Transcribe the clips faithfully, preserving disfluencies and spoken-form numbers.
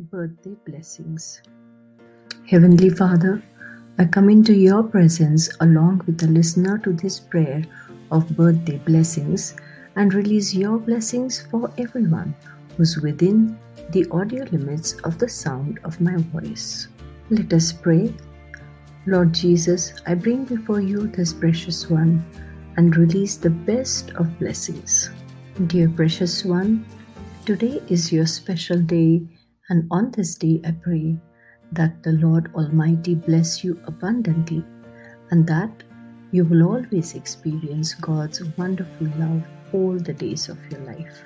Birthday blessings. Heavenly Father, I come into your presence along with the listener to this prayer of birthday blessings and release your blessings for everyone who's within the audio limits of the sound of my voice. Let us pray. Lord Jesus, I bring before you this precious one and release the best of blessings. Dear precious one, today is your special day. And on this day, I pray that the Lord Almighty bless you abundantly and that you will always experience God's wonderful love all the days of your life.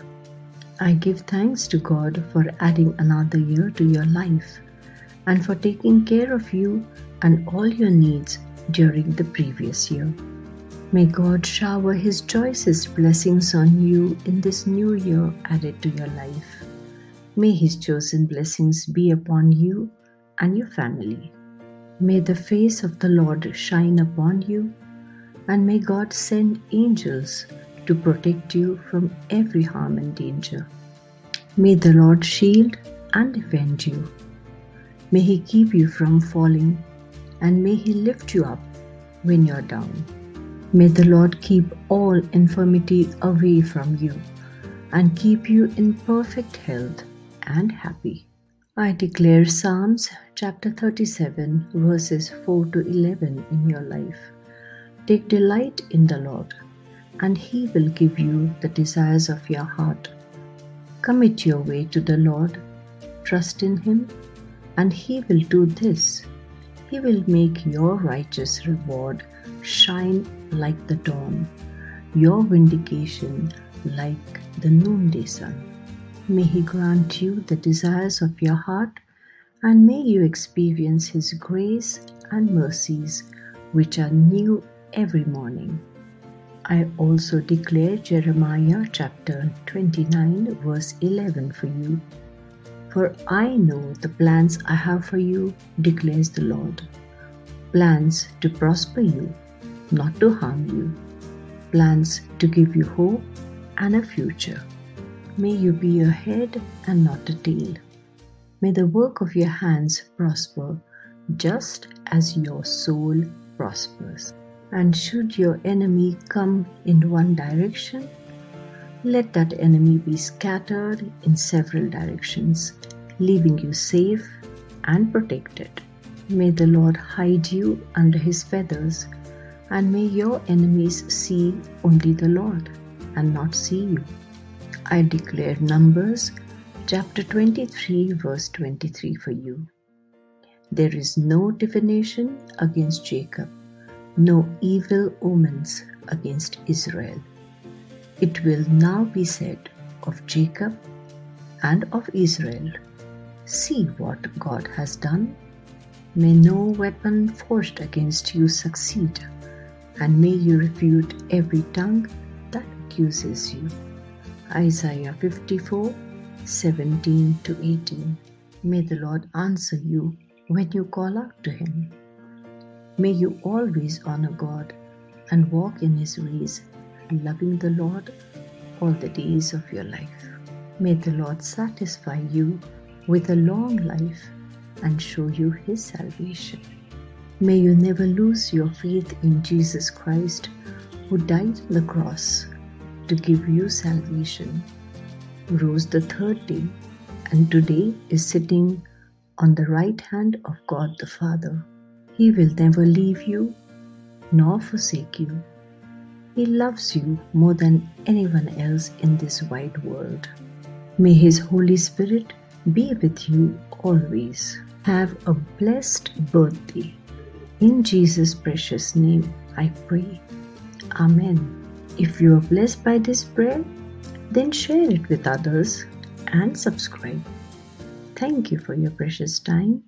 I give thanks to God for adding another year to your life and for taking care of you and all your needs during the previous year. May God shower His choicest blessings on you in this new year added to your life. May His chosen blessings be upon you and your family. May the face of the Lord shine upon you, and may God send angels to protect you from every harm and danger. May the Lord shield and defend you. May He keep you from falling, and may He lift you up when you're down. May the Lord keep all infirmity away from you, and keep you in perfect health and happy. I declare Psalms chapter thirty-seven verses four to eleven in your life. Take delight in the Lord, and He will give you the desires of your heart. Commit your way to the Lord, trust in Him, and He will do this. He will make your righteous reward shine like the dawn, your vindication like the noonday sun. May He grant you the desires of your heart, and may you experience His grace and mercies, which are new every morning. I also declare Jeremiah chapter twenty-nine verse eleven for you. For I know the plans I have for you, declares the Lord. Plans to prosper you, not to harm you. Plans to give you hope and a future. May you be a head and not a tail. May the work of your hands prosper, just as your soul prospers. And should your enemy come in one direction, let that enemy be scattered in several directions, leaving you safe and protected. May the Lord hide you under His feathers, and may your enemies see only the Lord and not see you. I declare Numbers chapter twenty-three verse twenty-three for you. There is no divination against Jacob, no evil omens against Israel. It will now be said of Jacob and of Israel, see what God has done. May no weapon forged against you succeed, and may you refute every tongue that accuses you. Isaiah fifty-four, seventeen to eighteen. May the Lord answer you when you call out to Him. May you always honor God and walk in His ways, loving the Lord all the days of your life. May the Lord satisfy you with a long life and show you His salvation. May you never lose your faith in Jesus Christ, who died on the cross to give you salvation, rose the third day, and today is sitting on the right hand of God the Father. He will never leave you nor forsake you. He loves you more than anyone else in this wide world. May His Holy Spirit be with you always. Have a blessed birthday. In Jesus' precious name I pray. Amen. If you are blessed by this prayer, then share it with others and subscribe. Thank you for your precious time.